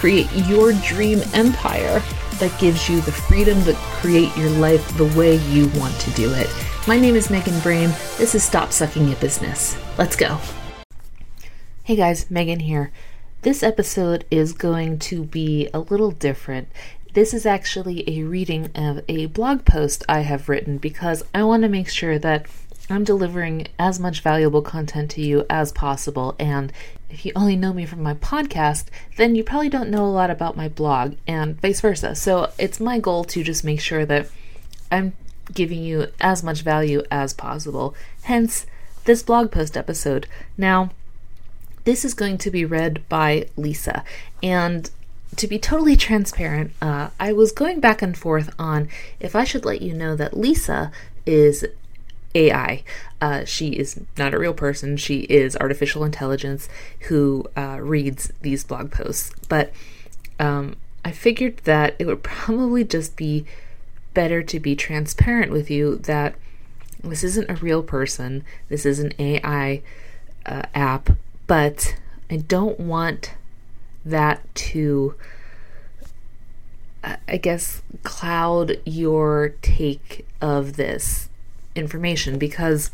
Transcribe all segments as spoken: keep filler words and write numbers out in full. create your dream empire that gives you the freedom to create your life the way you want to do it. My name is Megan Brame. This is Stop Sucking Your Business. Let's go. Hey guys, Megan here. This episode is going to be a little different. This is actually a reading of a blog post I have written because I want to make sure that I'm delivering as much valuable content to you as possible. And if you only know me from my podcast, then you probably don't know a lot about my blog and vice versa. So it's my goal to just make sure that I'm giving you as much value as possible. Hence this blog post episode. Now, this is going to be read by Lisa. And to be totally transparent, uh, I was going back and forth on if I should let you know that Lisa is A I. Uh, she is not a real person. She is artificial intelligence who uh, reads these blog posts. But um, I figured that it would probably just be better to be transparent with you that this isn't a real person. This is an A I uh, app, but I don't want that to, I guess, cloud your take of this information, because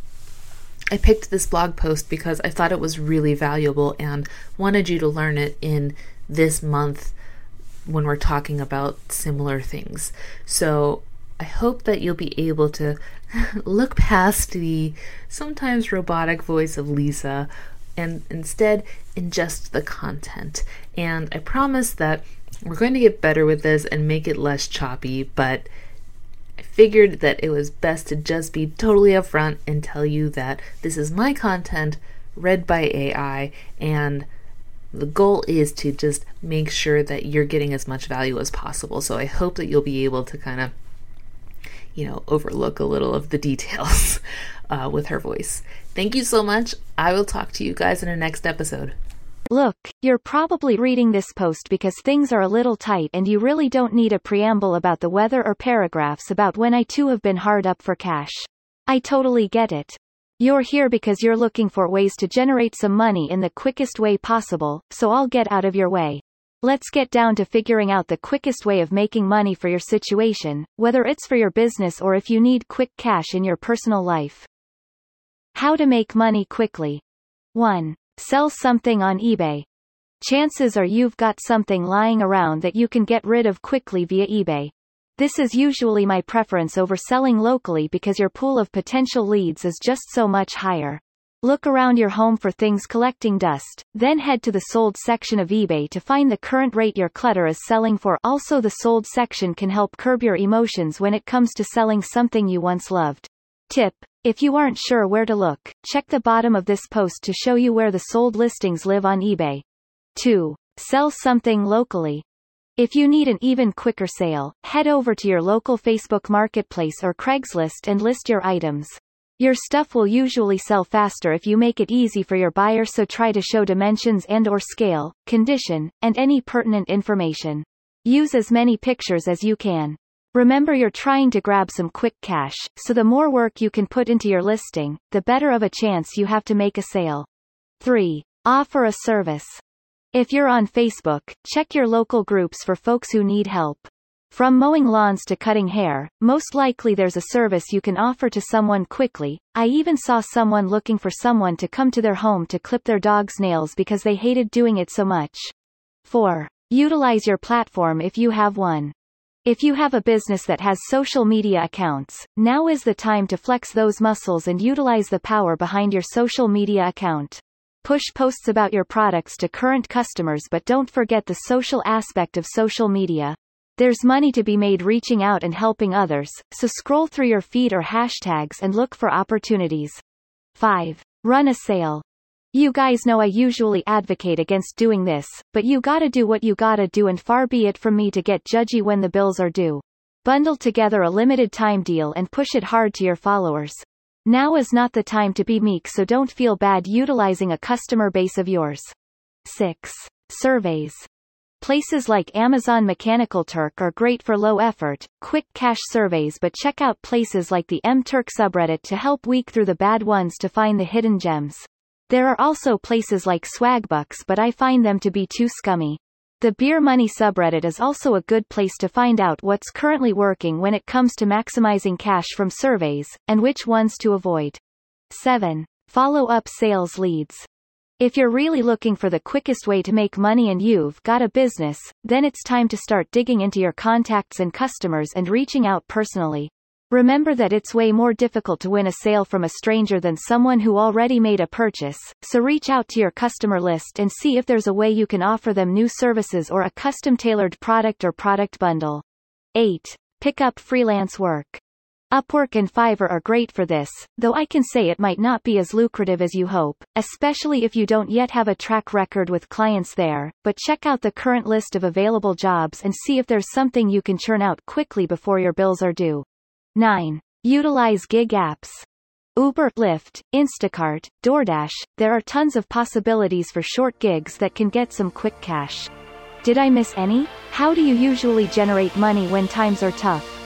I picked this blog post because I thought it was really valuable and wanted you to learn it in this month when we're talking about similar things. So I hope that you'll be able to look past the sometimes robotic voice of Lisa and instead ingest the content. And I promise that we're going to get better with this and make it less choppy, but I figured that it was best to just be totally upfront and tell you that this is my content read by A I, and the goal is to just make sure that you're getting as much value as possible. So I hope that you'll be able to kind of, you know, overlook a little of the details uh, with her voice. Thank you so much. I will talk to you guys in our next episode. Look, you're probably reading this post because things are a little tight and you really don't need a preamble about the weather or paragraphs about when I too have been hard up for cash. I totally get it. You're here because you're looking for ways to generate some money in the quickest way possible, so I'll get out of your way. Let's get down to figuring out the quickest way of making money for your situation, whether it's for your business or if you need quick cash in your personal life. How to make money quickly. one. Sell something on eBay. Chances are you've got something lying around that you can get rid of quickly via eBay. This is usually my preference over selling locally because your pool of potential leads is just so much higher. Look around your home for things collecting dust, then head to the sold section of eBay to find the current rate your clutter is selling for. Also, the sold section can help curb your emotions when it comes to selling something you once loved. Tip: if you aren't sure where to look, check the bottom of this post to show you where the sold listings live on eBay. two. Sell something locally. If you need an even quicker sale, head over to your local Facebook Marketplace or Craigslist and list your items. Your stuff will usually sell faster if you make it easy for your buyer, so try to show dimensions and or scale, condition, and any pertinent information. Use as many pictures as you can. Remember, you're trying to grab some quick cash, so the more work you can put into your listing, the better of a chance you have to make a sale. three. Offer a service. If you're on Facebook, check your local groups for folks who need help. From mowing lawns to cutting hair, most likely there's a service you can offer to someone quickly. I even saw someone looking for someone to come to their home to clip their dog's nails because they hated doing it so much. four. Utilize your platform if you have one. If you have a business that has social media accounts, now is the time to flex those muscles and utilize the power behind your social media account. Push posts about your products to current customers, but don't forget the social aspect of social media. There's money to be made reaching out and helping others, so scroll through your feed or hashtags and look for opportunities. five. Run a sale. You guys know I usually advocate against doing this, but you gotta do what you gotta do, and far be it from me to get judgy when the bills are due. Bundle together a limited time deal and push it hard to your followers. Now is not the time to be meek, so don't feel bad utilizing a customer base of yours. six. Surveys. Places like Amazon Mechanical Turk are great for low-effort, quick-cash surveys, but check out places like the M Turk subreddit to help weed through the bad ones to find the hidden gems. There are also places like Swagbucks, but I find them to be too scummy. The Beer Money subreddit is also a good place to find out what's currently working when it comes to maximizing cash from surveys, and which ones to avoid. seven. Follow-up sales leads. If you're really looking for the quickest way to make money and you've got a business, then it's time to start digging into your contacts and customers and reaching out personally. Remember that it's way more difficult to win a sale from a stranger than someone who already made a purchase, so reach out to your customer list and see if there's a way you can offer them new services or a custom-tailored product or product bundle. eight. Pick up freelance work. Upwork and Fiverr are great for this, though I can say it might not be as lucrative as you hope, especially if you don't yet have a track record with clients there, but check out the current list of available jobs and see if there's something you can churn out quickly before your bills are due. nine. Utilize gig apps. Uber, Lyft, Instacart, DoorDash, there are tons of possibilities for short gigs that can get some quick cash. Did I miss any? How do you usually generate money when times are tough?